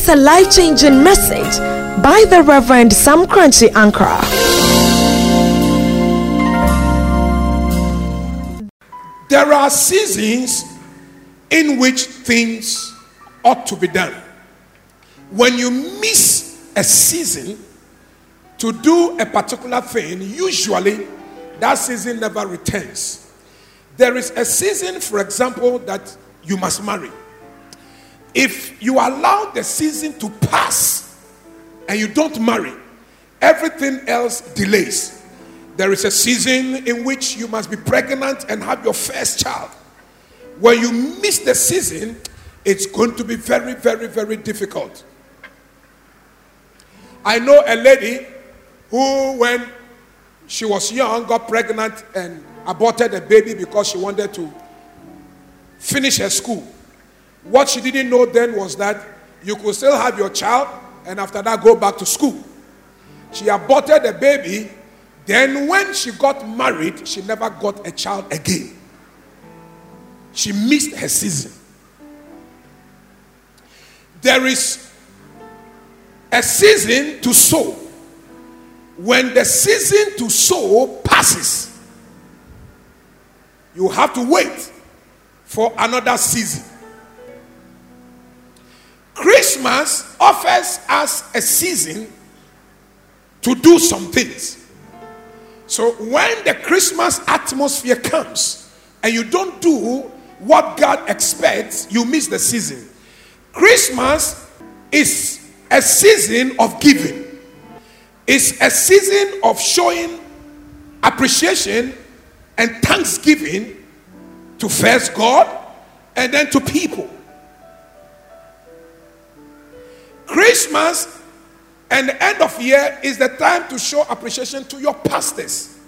is a life-changing message by the Rev. Sam Korankye Ankrah. There are seasons in which things ought to be done. When you miss a season to do a particular thing, usually that season never returns. There is a season, for example, that you must marry. If you allow the season to pass and you don't marry, everything else delays. There is a season in which you must be pregnant and have your first child. When you miss the season, it's going to be very, very, very difficult. I know a lady who, when she was young, got pregnant and aborted a baby because she wanted to finish her school. What she didn't know then was that you could still have your child and after that go back to school. She aborted the baby. Then when she got married, she never got a child again. She missed her season. There is a season to sow. When the season to sow passes, you have to wait for another season. Christmas offers us a season to do some things. So when the Christmas atmosphere comes and you don't do what God expects, you miss the season. Christmas is a season of giving. It's a season of showing appreciation and thanksgiving to first God and then to people. Christmas and the end of year is the time to show appreciation to your pastors.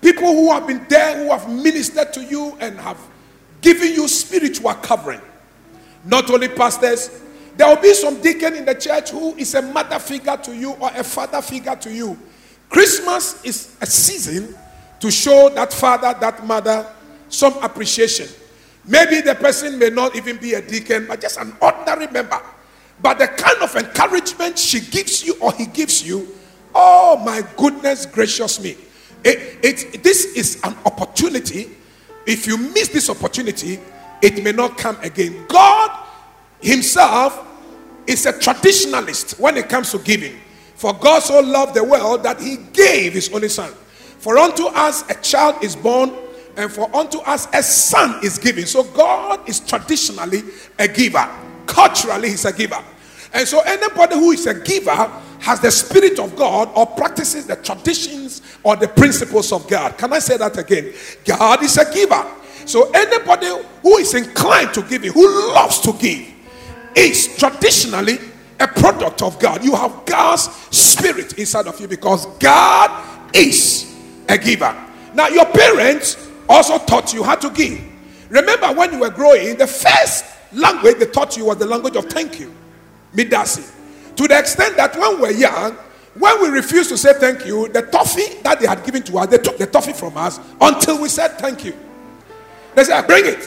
People who have been there, who have ministered to you and have given you spiritual covering. Not only pastors, there will be some deacon in the church who is a mother figure to you or a father figure to you. Christmas is a season to show that father, that mother, some appreciation. Maybe the person may not even be a deacon, but just an ordinary member. But the kind of encouragement she gives you or he gives you, oh my goodness gracious me. This is an opportunity. If you miss this opportunity, it may not come again. God himself is a traditionalist when it comes to giving. For God so loved the world that he gave his only son. For unto us a child is born, and for unto us a son is given. So God is traditionally a giver. Culturally, he's a giver. And so anybody who is a giver has the spirit of God or practices the traditions or the principles of God. Can I say that again? God is a giver. So anybody who is inclined to give, who loves to give, is traditionally a product of God. You have God's spirit inside of you because God is a giver. Now, your parents also taught you how to give. Remember when you were growing, the first language they taught you was the language of thank you, midasi. To the extent that when we were young, when we refused to say thank you, the toffee that they had given to us, they took the toffee from us until we said thank you. They said, bring it.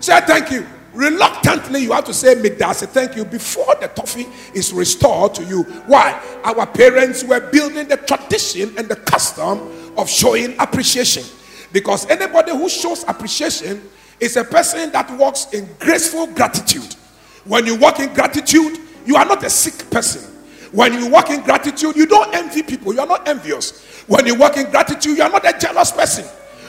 Say thank you. Reluctantly, you have to say midasi, thank you, before the toffee is restored to you. Why? Our parents were building the tradition and the custom of showing appreciation. Because anybody who shows appreciation is a person that walks in graceful gratitude. When you walk in gratitude, you are not a sick person. When you walk in gratitude, you don't envy people. You are not envious. When you walk in gratitude, you are not a jealous person.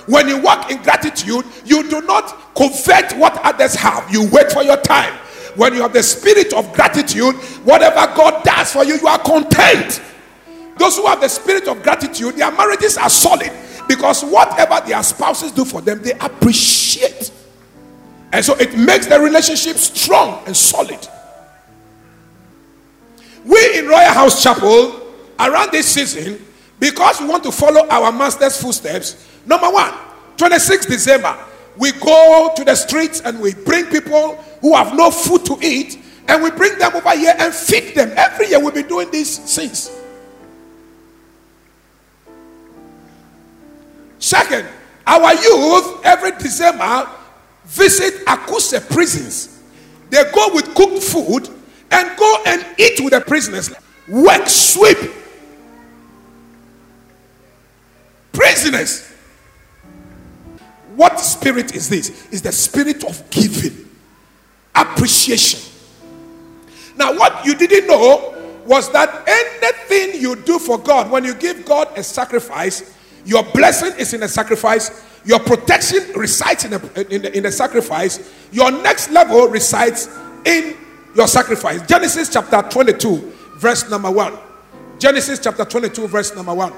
When you walk in gratitude, you do not covet what others have. You wait for your time. When you have the spirit of gratitude, whatever God does for you, you are content. Those who have the spirit of gratitude, their marriages are solid because whatever their spouses do for them, they appreciate. And so it makes the relationship strong and solid. We in Royalhouse Chapel, around this season, because we want to follow our master's footsteps, number one, 26th December, we go to the streets and we bring people who have no food to eat, and we bring them over here and feed them. Every year we'll be doing these things. Second, our youth, every December, visit Akusa prisons. They go with cooked food and go and eat with the prisoners. Work, sweep. Prisoners. What spirit is this? It's the spirit of giving. Appreciation. Now, what you didn't know was that anything you do for God, when you give God a sacrifice, your blessing is in a sacrifice, your protection resides in the sacrifice, your next level resides in your sacrifice. Genesis chapter 22, verse number 1. Genesis chapter 22, verse number 1.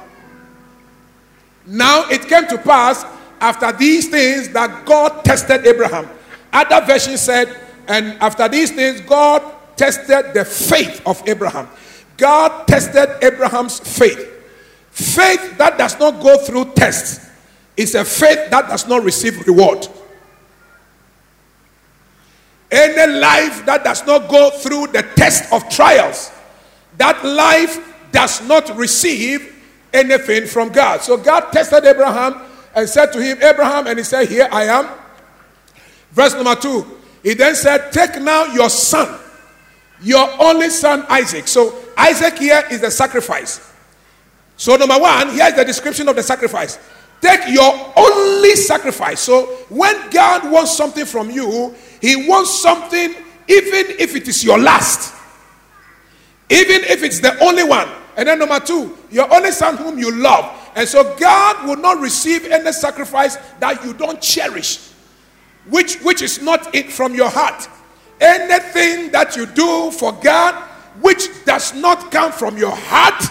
Now it came to pass after these things that God tested Abraham. Other version said, and after these things, God tested the faith of Abraham. God tested Abraham's faith. Faith that does not go through tests is a faith that does not receive reward. Any life that does not go through the test of trials, that life does not receive anything from God. So God tested Abraham and said to him, Abraham, and he said, here I am. Verse number 2. He then said, take now your son, your only son Isaac. So Isaac here is the sacrifice. So number 1, here is the description of the sacrifice. Take your only sacrifice. So when God wants something from you, he wants something even if it is your last. Even if it's the only one. And then number 2, your only son whom you love. And so God will not receive any sacrifice that you don't cherish, which is not it from your heart. Anything that you do for God which does not come from your heart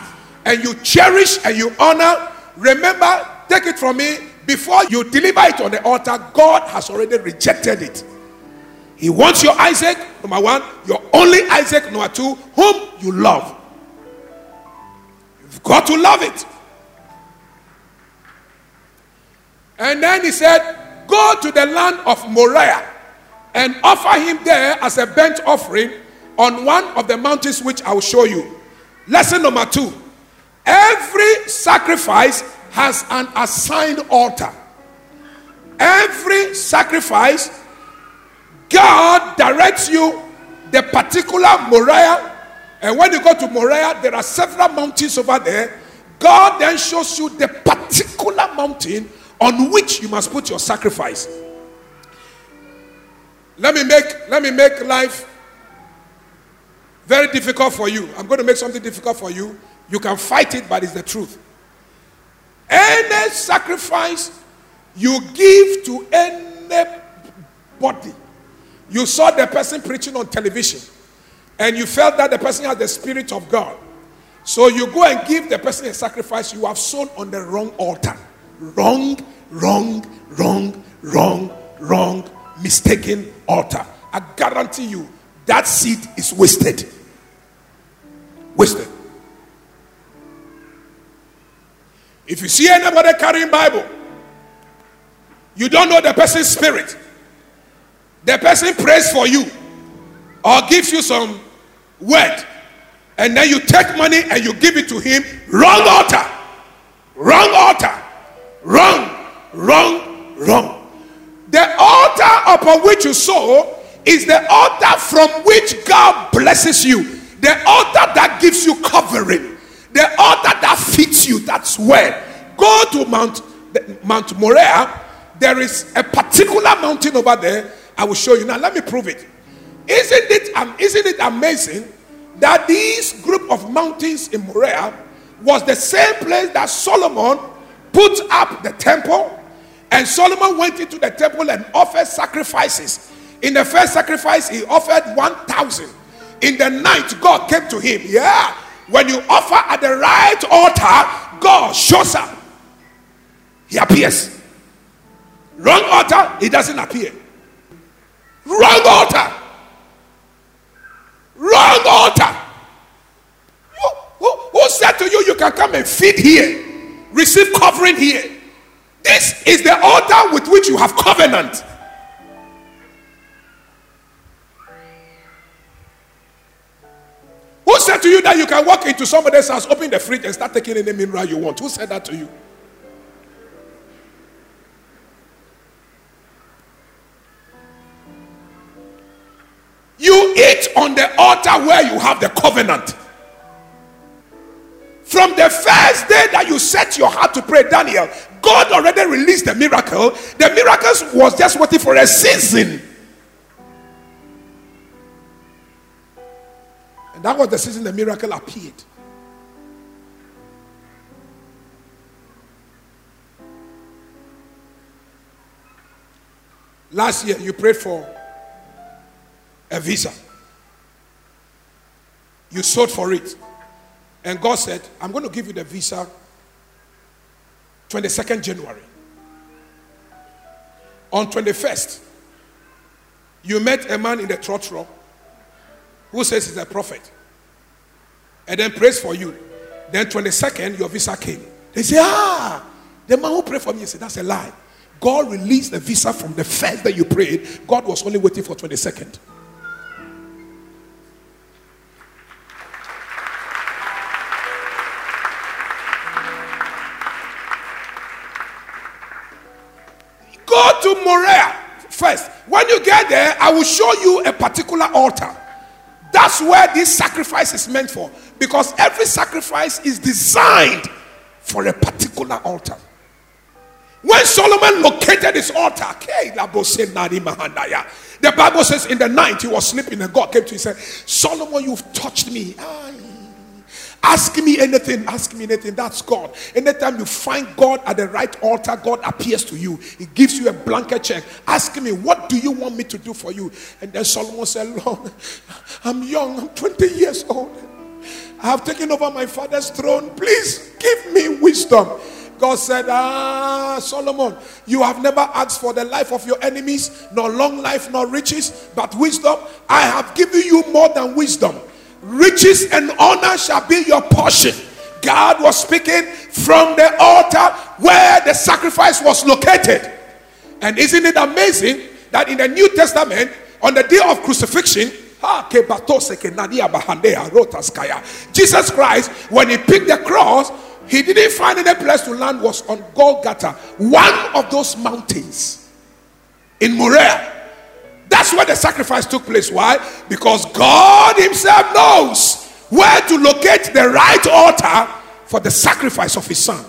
and you cherish and you honor, remember, take it from me, before you deliver it on the altar, God has already rejected it. He wants your Isaac, number 1, your only Isaac, number 2, whom you love. You've got to love it. And then he said, go to the land of Moriah and offer him there as a burnt offering on one of the mountains which I will show you. Lesson number 2. Every sacrifice has an assigned altar. Every sacrifice, God directs you the particular Moriah. And when you go to Moriah, there are several mountains over there. God then shows you the particular mountain on which you must put your sacrifice. Let me make life very difficult for you. I'm going to make something difficult for you. You can fight it, but it's the truth. Any sacrifice you give to anybody. You saw the person preaching on television, and you felt that the person had the Spirit of God. So you go and give the person a sacrifice you have sown on the wrong altar. Wrong, mistaken altar. I guarantee you, that seed is wasted. Wasted. If you see anybody carrying Bible, you don't know the person's spirit. The person prays for you or gives you some word, and then you take money and you give it to him. Wrong altar. Wrong altar. Wrong. The altar upon which you sow is the altar from which God blesses you. The altar that gives you covering. The altar that fits you. That's where. Go to Mount Moriah. There is a particular mountain over there. I will show you. Now let me prove it. Isn't it amazing that this group of mountains in Moriah was the same place that Solomon put up the temple, and Solomon went into the temple and offered sacrifices. In the first sacrifice, he offered 1,000. In the ninth, God came to him. Yeah, when you offer at the right altar, God shows up. He appears. Wrong altar, he doesn't appear. Wrong altar. Wrong altar. Who said to you, you can come and feed here? Receive covering here. This is the altar with which you have covenant. Who said to you that you can walk into somebody's house, open the fridge, and start taking any mineral you want? Who said that to you? You eat on the altar where you have the covenant. From the first day that you set your heart to pray, Daniel, God already released the miracle. The miracles was just waiting for a season. And that was the season the miracle appeared. Last year, you prayed for a visa. You sought for it. And God said, I'm going to give you the visa 22nd January. On 21st, you met a man in the trotro who says he's a prophet. And then prays for you. Then 22nd, your visa came. They say, the man who prayed for me, he said, that's a lie. God released the visa from the first that you prayed. God was only waiting for 22nd. Go to Moriah first. When you get there, I will show you a particular altar. That's where this sacrifice is meant for. Because every sacrifice is designed for a particular altar. When Solomon located his altar, the Bible says in the night he was sleeping and God came to him and said, Solomon, you've touched me. Ask me anything. Ask me anything. That's God. Anytime you find God at the right altar, God appears to you. He gives you a blanket check. Ask me, what do you want me to do for you? And then Solomon said, Lord, I'm young. I'm 20 years old. I have taken over my father's throne. Please give me wisdom. God said, Solomon, you have never asked for the life of your enemies, nor long life, nor riches, but wisdom. I have given you more than wisdom. Riches and honor shall be your portion. God was speaking from the altar where the sacrifice was located. And isn't it amazing that in the New Testament, on the day of crucifixion, Jesus Christ, when he picked the cross, he didn't find any place to land. Was on Golgotha, one of those mountains in Moriah. That's where the sacrifice took place. Why? Because God himself knows where to locate the right altar for the sacrifice of his son.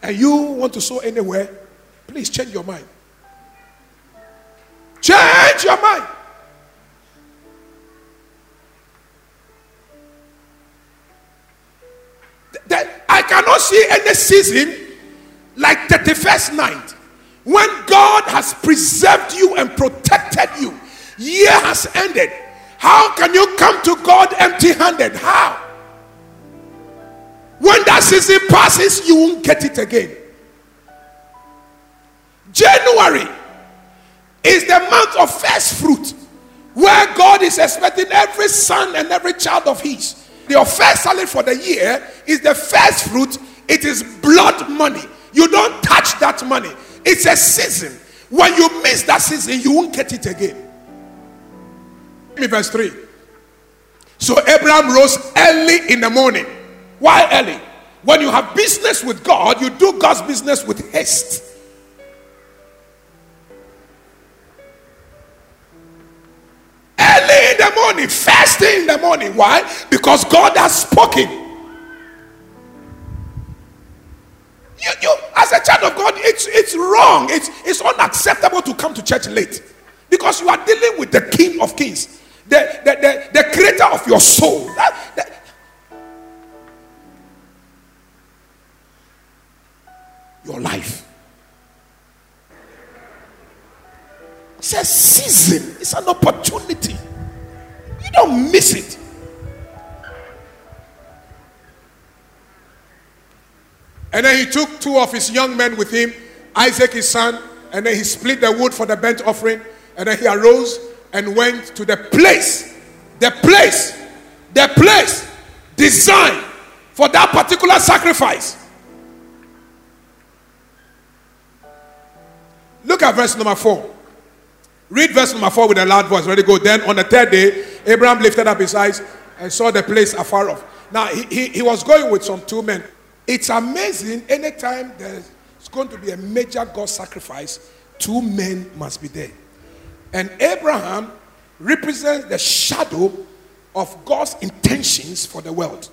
And you want to sow anywhere? Please change your mind. Change your mind. That I cannot see any season like the 31st night when God has preserved you and protected you. Year has ended. How can you come to God empty-handed? How? When that season passes, you won't get it again. January is the month of first fruit, where God is expecting every son and every child of his. Your first salary for the year is the first fruit. It is blood money. You don't touch that money. It's a season. When you miss that season, you won't get it again. Give me verse 3. So Abraham rose early in the morning. Why early? When you have business with God, you do God's business with haste. Early in the morning, first thing in the morning. Why? Because God has spoken. You as a child of God, it's wrong. It's unacceptable to come to church late, because you are dealing with the King of Kings, the creator of your soul. Your life. It's a season. It's an opportunity. You don't miss it. And then he took two of his young men with him, Isaac his son, and then he split the wood for the burnt offering, and then he arose and went to the place designed for that particular sacrifice. Look at verse number 4. Read verse number 4 with a loud voice. Ready, go. Then on the third day, Abraham lifted up his eyes and saw the place afar off. Now, he was going with some two men. It's amazing. Anytime there's going to be a major God sacrifice, two men must be there. And Abraham represents the shadow of God's intentions for the world.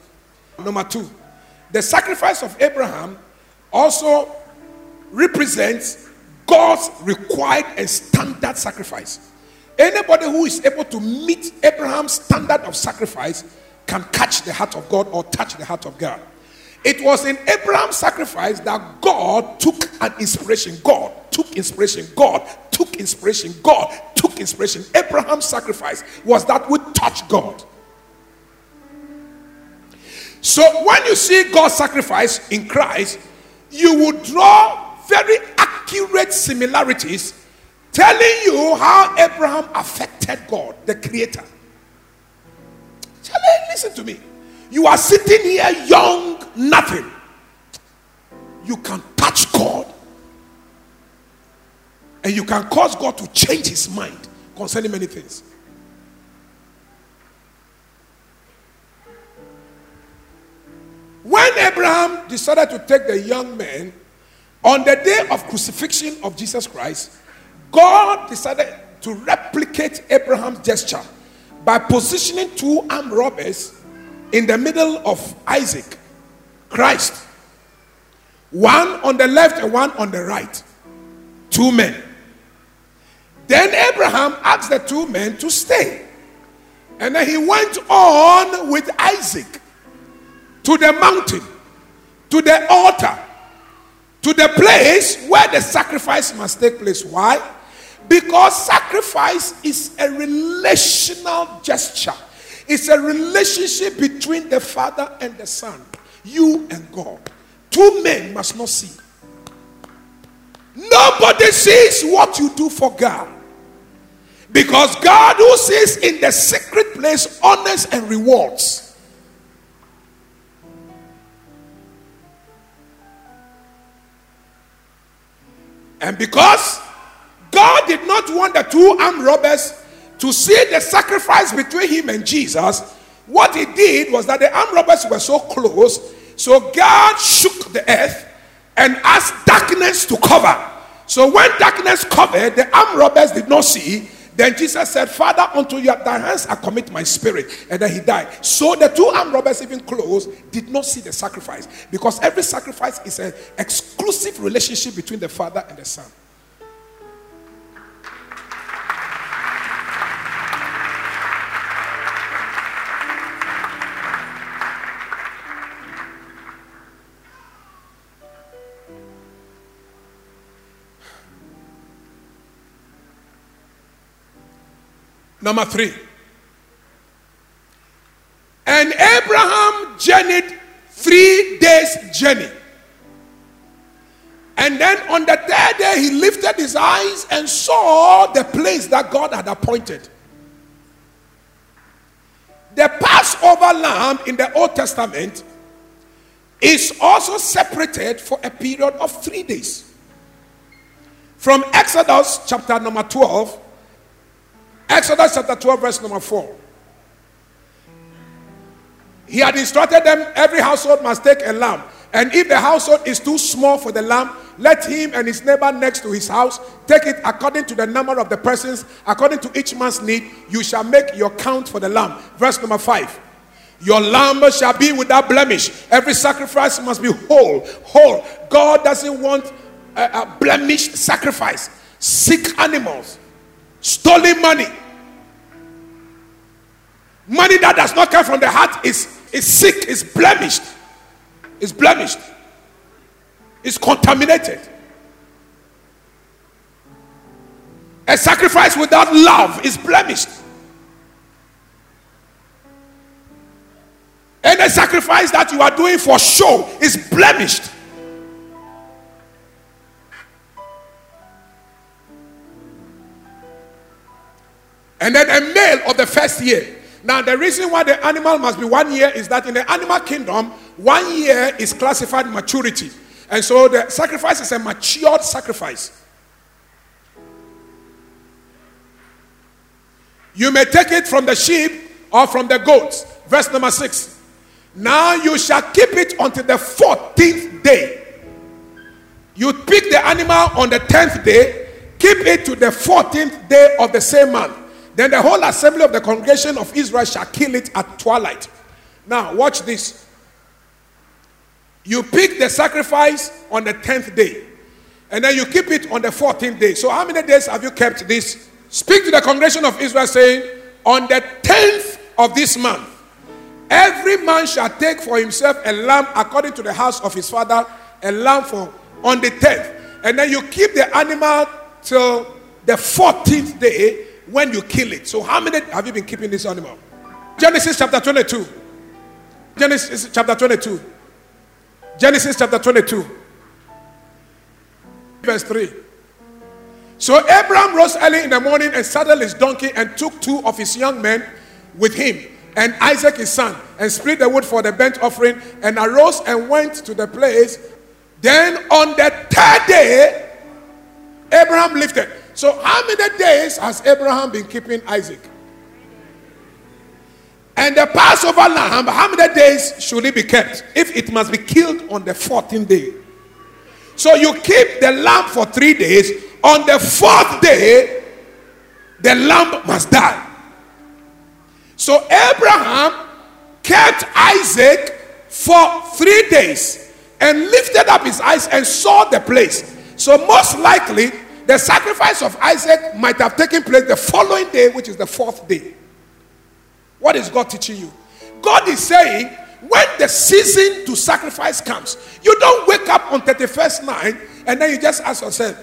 Number two, the sacrifice of Abraham also represents God's required and standard sacrifice. Anybody who is able to meet Abraham's standard of sacrifice can catch the heart of God or touch the heart of God. It was in Abraham's sacrifice that God took an inspiration. God took inspiration. God took inspiration. God took inspiration. Abraham's sacrifice was that which touched God. So when you see God's sacrifice in Christ, you will draw very accurate similarities telling you how Abraham affected God, the Creator. Charlie, listen to me. You are sitting here young, nothing. You can touch God. And you can cause God to change his mind concerning many things. When Abraham decided to take the young man, on the day of crucifixion of Jesus Christ, God decided to replicate Abraham's gesture by positioning two armed robbers in the middle of Isaac, Christ. One on the left and one on the right. Two men. Then Abraham asked the two men to stay. And then he went on with Isaac to the mountain, to the altar, to the place where the sacrifice must take place. Why? Because sacrifice is a relational gesture. It's a relationship between the Father and the Son. You and God. Two men must not see. Nobody sees what you do for God. Because God, who sees in the secret place, honors and rewards. And because God did not want the two armed robbers to see the sacrifice between him and Jesus, what he did was that the armed robbers were so close, so God shook the earth and asked darkness to cover. So when darkness covered, the armed robbers did not see. Then Jesus said, Father, unto thy hands I commit my spirit. And then he died. So the two armed robbers, even close, did not see the sacrifice. Because every sacrifice is an exclusive relationship between the Father and the Son. Number three. And Abraham journeyed 3 days' journey. And then on the third day, he lifted his eyes and saw the place that God had appointed. The Passover lamb in the Old Testament is also separated for a period of 3 days. From Exodus chapter number 12, Exodus chapter 12 verse number 4. He had instructed them, every household must take a lamb. And if the household is too small for the lamb, let him and his neighbor next to his house take it according to the number of the persons, according to each man's need. You shall make your count for the lamb. Verse number 5. Your lamb shall be without blemish. Every sacrifice must be whole. God doesn't want a blemished sacrifice. Sick animals. Stolen money. Money that does not come from the heart is sick, is blemished. Is blemished. Is contaminated. A sacrifice without love is blemished. And a sacrifice that you are doing for show is blemished. And then a male of the first year. Now the reason why the animal must be 1 year is that in the animal kingdom, 1 year is classified maturity. And so the sacrifice is a matured sacrifice. You may take it from the sheep or from the goats. Verse number 6. Now you shall keep it until the 14th day. You pick the animal on the 10th day, keep it to the 14th day of the same month. Then the whole assembly of the congregation of Israel shall kill it at twilight. Now, watch this. You pick the sacrifice on the 10th day. And then you keep it on the 14th day. So how many days have you kept this? Speak to the congregation of Israel saying, on the 10th of this month, every man shall take for himself a lamb according to the house of his father, a lamb for on the 10th. And then you keep the animal till the 14th day when you kill it. So how many have you been keeping this animal? Genesis chapter 22. Genesis chapter 22. Genesis chapter 22. Verse 3. So Abram rose early in the morning and saddled his donkey and took two of his young men with him and Isaac his son, and split the wood for the burnt offering, and arose and went to the place. Then on the third day, Abraham lifted. So how many days has Abraham been keeping Isaac? And the Passover lamb, how many days should it be kept? If it must be killed on the 14th day. So you keep the lamb for 3 days. On the 4th day, the lamb must die. So Abraham kept Isaac for 3 days and lifted up his eyes and saw the place. So most likely, the sacrifice of Isaac might have taken place the following day, which is the 4th day. What is God teaching you? God is saying, when the season to sacrifice comes, you don't wake up on 31st night and then you just ask yourself,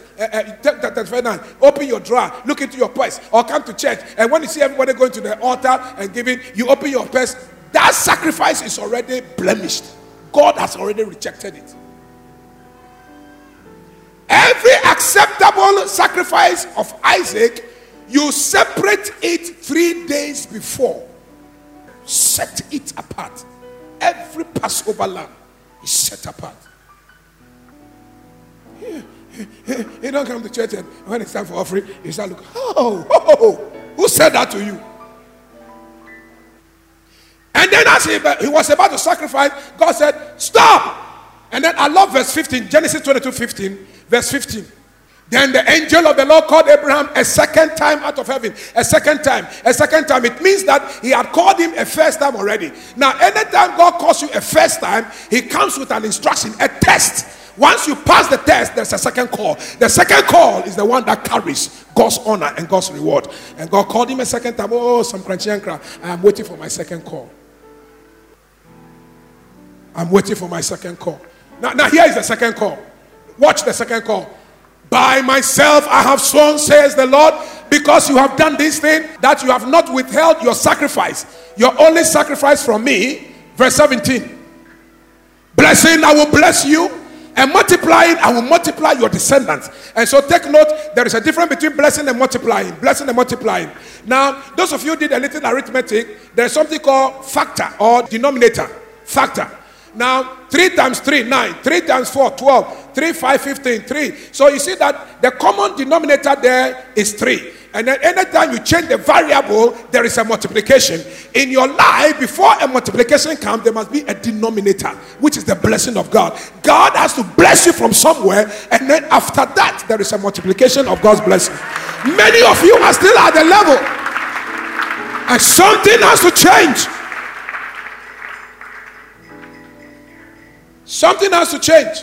open your drawer, look into your purse, or come to church, and when you see everybody going to the altar and giving, you open your purse. That sacrifice is already blemished. God has already rejected it. Every acceptable sacrifice of Isaac, you separate it 3 days before. Set it apart. Every Passover lamb is set apart. Yeah. You don't come to church and when it's time for offering, you start looking, who said that to you? And then as he was about to sacrifice, God said, stop! And then I love verse 15, Genesis 22, 15, verse 15. Then the angel of the Lord called Abraham a second time out of heaven. A second time. A second time. It means that he had called him a first time already. Now, anytime God calls you a first time, he comes with an instruction, a test. Once you pass the test, there's a second call. The second call is the one that carries God's honor and God's reward. And God called him a second time. Oh, Sam Korankye Ankrah, I am waiting for my second call. I'm waiting for my second call. Now here is the second call. Watch the second call. By myself I have sworn, says the Lord, because you have done this thing, that you have not withheld your sacrifice, your only sacrifice from me. Verse 17. Blessing, I will bless you, and multiplying, I will multiply your descendants. And so take note, there is a difference between blessing and multiplying. Blessing and multiplying. Now, those of you who did a little arithmetic, there is something called factor or denominator. Factor. Now, 3 times 3, 9. 3 times 4, 12. 3, 5, 15, 3. So you see that the common denominator there is 3. And then anytime you change the variable, there is a multiplication. In your life, before a multiplication comes, there must be a denominator, which is the blessing of God. God has to bless you from somewhere, and then after that, there is a multiplication of God's blessing. Many of you are still at the level, and something has to change. Something has to change.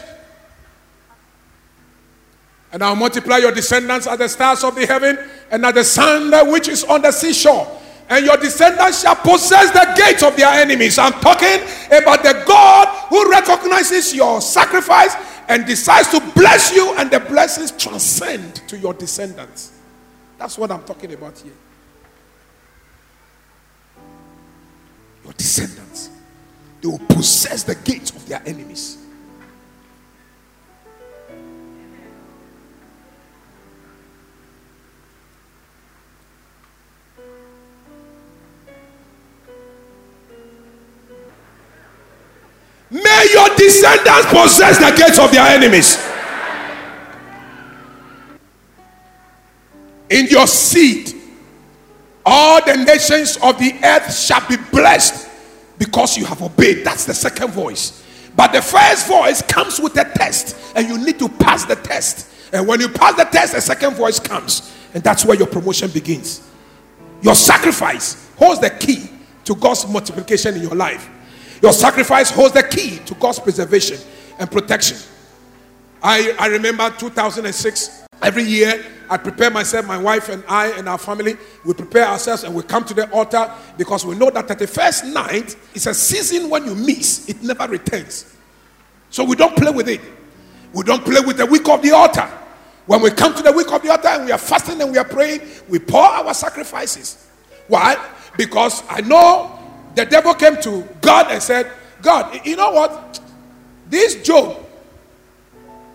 And I'll multiply your descendants as the stars of the heaven and as the sand which is on the seashore. And your descendants shall possess the gates of their enemies. I'm talking about the God who recognizes your sacrifice and decides to bless you, and the blessings transcend to your descendants. That's what I'm talking about here. Your descendants, they will possess the gates of their enemies. May your descendants possess the gates of their enemies. In your seed, all the nations of the earth shall be blessed because you have obeyed. That's the second voice. But the first voice comes with a test, and you need to pass the test. And when you pass the test, the second voice comes. And that's where your promotion begins. Your sacrifice holds the key to God's multiplication in your life. Your sacrifice holds the key to God's preservation and protection. I remember 2006, every year I prepare myself, my wife and I and our family, we prepare ourselves and we come to the altar because we know that at the first night, it's a season when you miss, it never returns. So we don't play with it. We don't play with the week of the altar. When we come to the week of the altar and we are fasting and we are praying, we pour our sacrifices. Why? Because I know the devil came to God and said, God, you know what? This Job,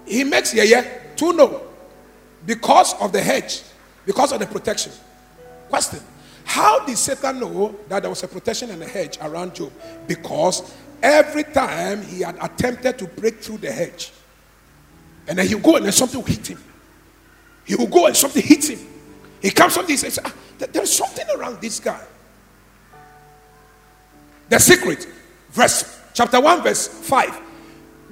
he makes two no because of the hedge, because of the protection. Question, how did Satan know that there was a protection and a hedge around Job? Because every time he had attempted to break through the hedge, and then he'll go and then something will hit him. He will go and something hits him. He comes from this and says, there is something around this guy. The secret, chapter 1, verse 5.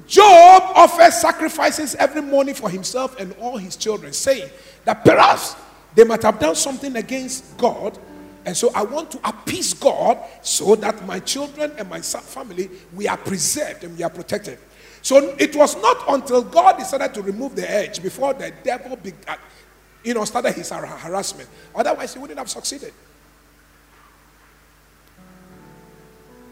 Job offers sacrifices every morning for himself and all his children, saying that perhaps they might have done something against God, and so I want to appease God so that my children and my family, we are preserved and we are protected. So it was not until God decided to remove the edge before the devil began, started his harassment. Otherwise, he wouldn't have succeeded.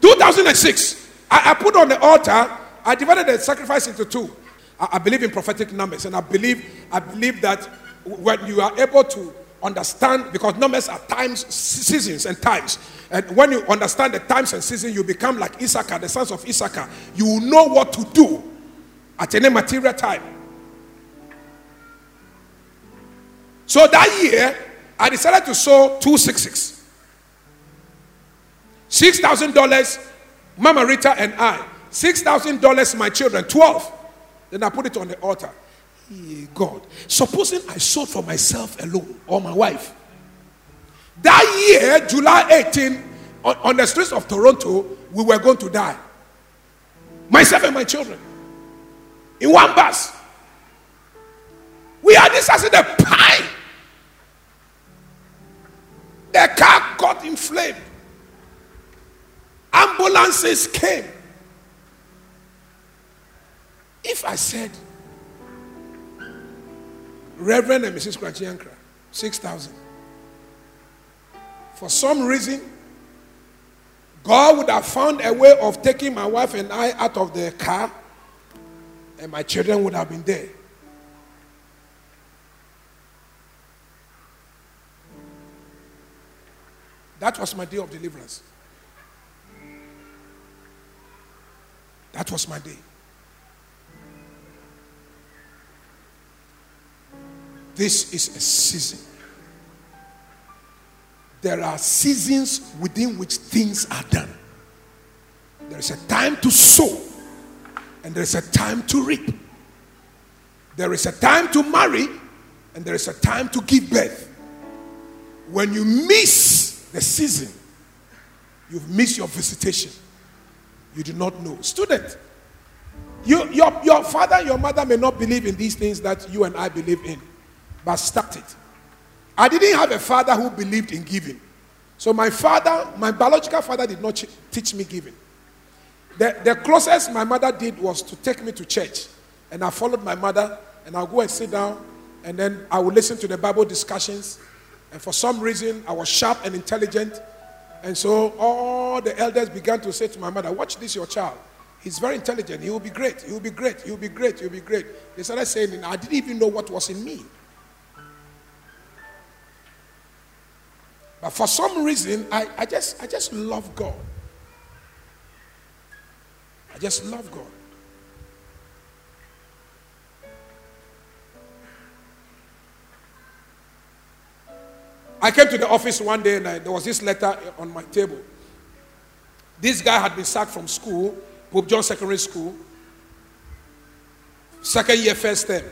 2006, I put on the altar, I divided the sacrifice into two. I believe in prophetic numbers, and I believe that when you are able to understand, because numbers are times, seasons, and times. And when you understand the times and seasons, you become like Issachar, the sons of Issachar. You will know what to do at any material time. So that year, I decided to sow 266. $6,000, Mama Rita and I. $6,000, my children, 12. Then I put it on the altar. God, supposing I sold for myself alone or my wife. That year, July 18, on the streets of Toronto, we were going to die. Myself and my children. In one bus. We had this accident. Pie! The car got inflamed. Ambulances came. If I said, Reverend and Mrs. Korankye Ankrah, 6,000. For some reason, God would have found a way of taking my wife and I out of the car, and my children would have been there. That was my day of deliverance. That was my day. This is a season. There are seasons within which things are done. There is a time to sow, and there is a time to reap. There is a time to marry, and there is a time to give birth. When you miss the season, you've missed your visitation. You do not know. Student, your father and your mother may not believe in these things that you and I believe in. But start it. I didn't have a father who believed in giving. So my biological father did not teach me giving. The closest my mother did was to take me to church. And I followed my mother, and I'll go and sit down, and then I would listen to the Bible discussions. And for some reason, I was sharp and intelligent. And so all the elders began to say to my mother, watch this, your child. He's very intelligent. He will be great. He will be great. He will be great. He will be great. They started saying, and I didn't even know what was in me. But for some reason, I just love God. I just love God. I came to the office one day, and there was this letter on my table. This guy had been sacked from school, Pope John Secondary School, second year, first term.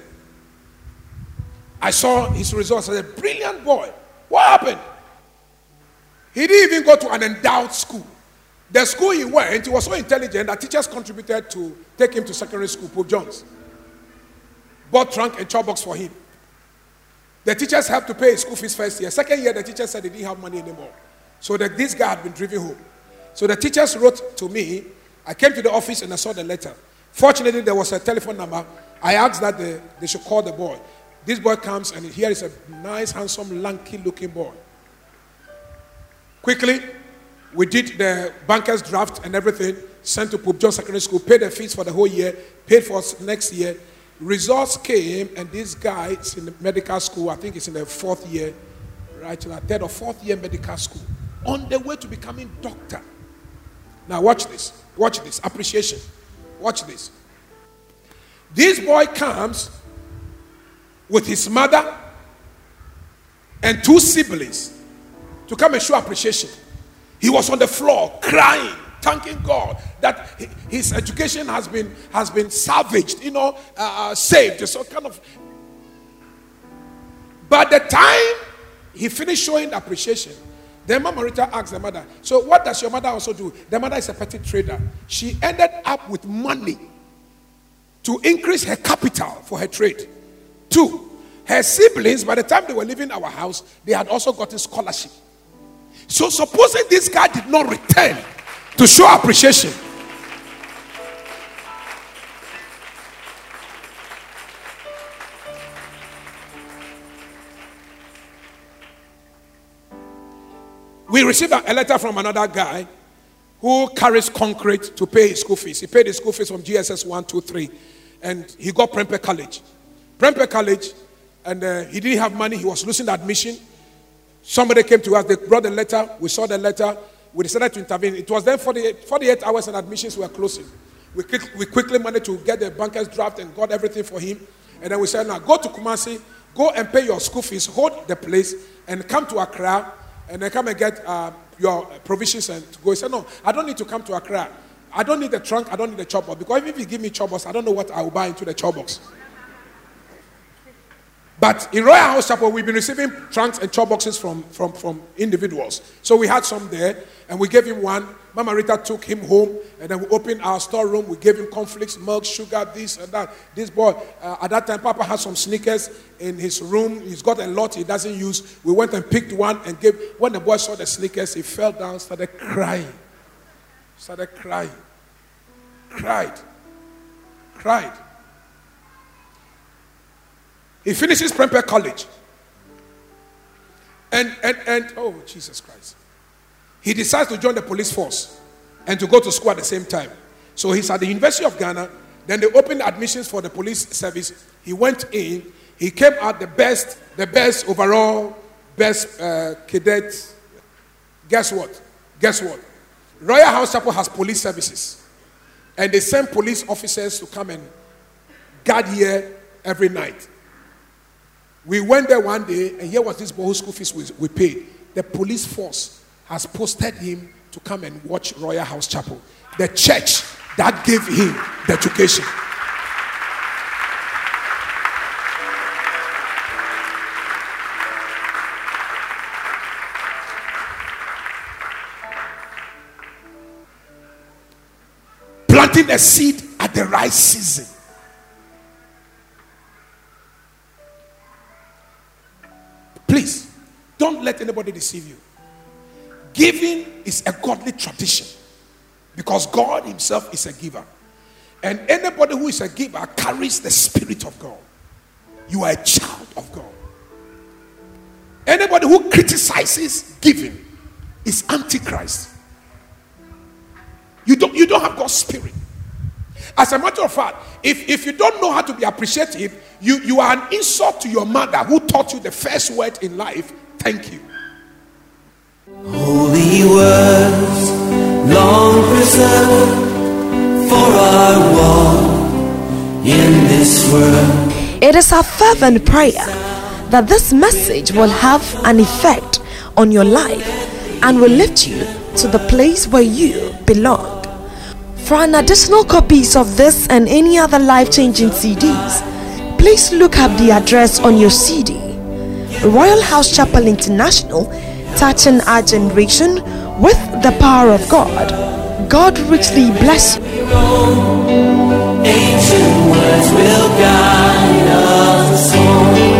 I saw his results. I said, brilliant boy. What happened? He didn't even go to an endowed school. The school he went, he was so intelligent that teachers contributed to take him to secondary school, Pope John's. Bought trunk and chop box for him. The teachers have to pay school fees first year. Second year, the teachers said they didn't have money anymore. So that this guy had been driven home. So the teachers wrote to me. I came to the office and I saw the letter. Fortunately, there was a telephone number. I asked that they should call the boy. This boy comes, and here is a nice, handsome, lanky-looking boy. Quickly, we did the banker's draft and everything, sent to Pope John Secondary School, paid the fees for the whole year, paid for next year. Results came, and this guy is in the medical school. I think he's in the fourth year, right? In the third or fourth year medical school, on the way to becoming doctor. Now watch this. Watch this. Appreciation. Watch this. This boy comes with his mother and two siblings to come and show appreciation. He was on the floor crying, thanking God that his education has been salvaged, you know, saved. So kind of. By the time he finished showing appreciation, the mom Marita asked the mother, so what does your mother also do? The mother is a petty trader. She ended up with money to increase her capital for her trade. Two, her siblings, by the time they were leaving our house, they had also gotten scholarship. So supposing this guy did not return to show appreciation. We received a letter from another guy who carries concrete to pay his school fees. He paid his school fees from GSS 1, 2, 3. And he got Prempeh College. Prempeh College, and he didn't have money. He was losing the admission. Somebody came to us. They brought the letter. We saw the letter. We decided to intervene. It was then 48 hours and admissions were closing. We quickly managed to get the banker's draft and got everything for him. And then we said, now go to Kumasi. Go and pay your school fees. Hold the place and come to Accra. And then come and get your provisions and go. He said, no, I don't need to come to Accra. I don't need the trunk. I don't need the chop box. Because if you give me chop box, I don't know what I will buy into the chop box. But in Royalhouse Chapel, we've been receiving trunks and chop boxes from individuals. So we had some there, and we gave him one. Mama Rita took him home, and then we opened our storeroom. We gave him cornflakes, milk, sugar, this and that. This boy, at that time, Papa had some sneakers in his room. He's got a lot he doesn't use. We went and picked one and gave. When the boy saw the sneakers, he fell down, started crying. Started crying. Cried. Cried. He finishes Prempeh College. And oh, Jesus Christ. He decides to join the police force and to go to school at the same time. So he's at the University of Ghana. Then they opened admissions for the police service. He went in. He came out the best overall, best cadet. Guess what? Guess what? Royalhouse Chapel has police services. And they send police officers to come and guard here every night. We went there one day, and here was this boy whose school fees we paid. The police force has posted him to come and watch Royalhouse Chapel, the church that gave him the education. Planting a seed at the right season. Please, don't let anybody deceive you. Giving is a godly tradition because God himself is a giver. And anybody who is a giver carries the Spirit of God. You are a child of God. Anybody who criticizes giving is Antichrist. You don't have God's Spirit. As a matter of fact, if you don't know how to be appreciative, you are an insult to your mother who taught you the first word in life, thank you. Holy words, long preserved for our walk in this world. It is our fervent prayer that this message will have an effect on your life and will lift you to the place where you belong. For an additional copies of this and any other life-changing CDs, please look up the address on your CD. Royalhouse Chapel International, touching our generation with the power of God. God richly bless you. Ancient words will guide us home.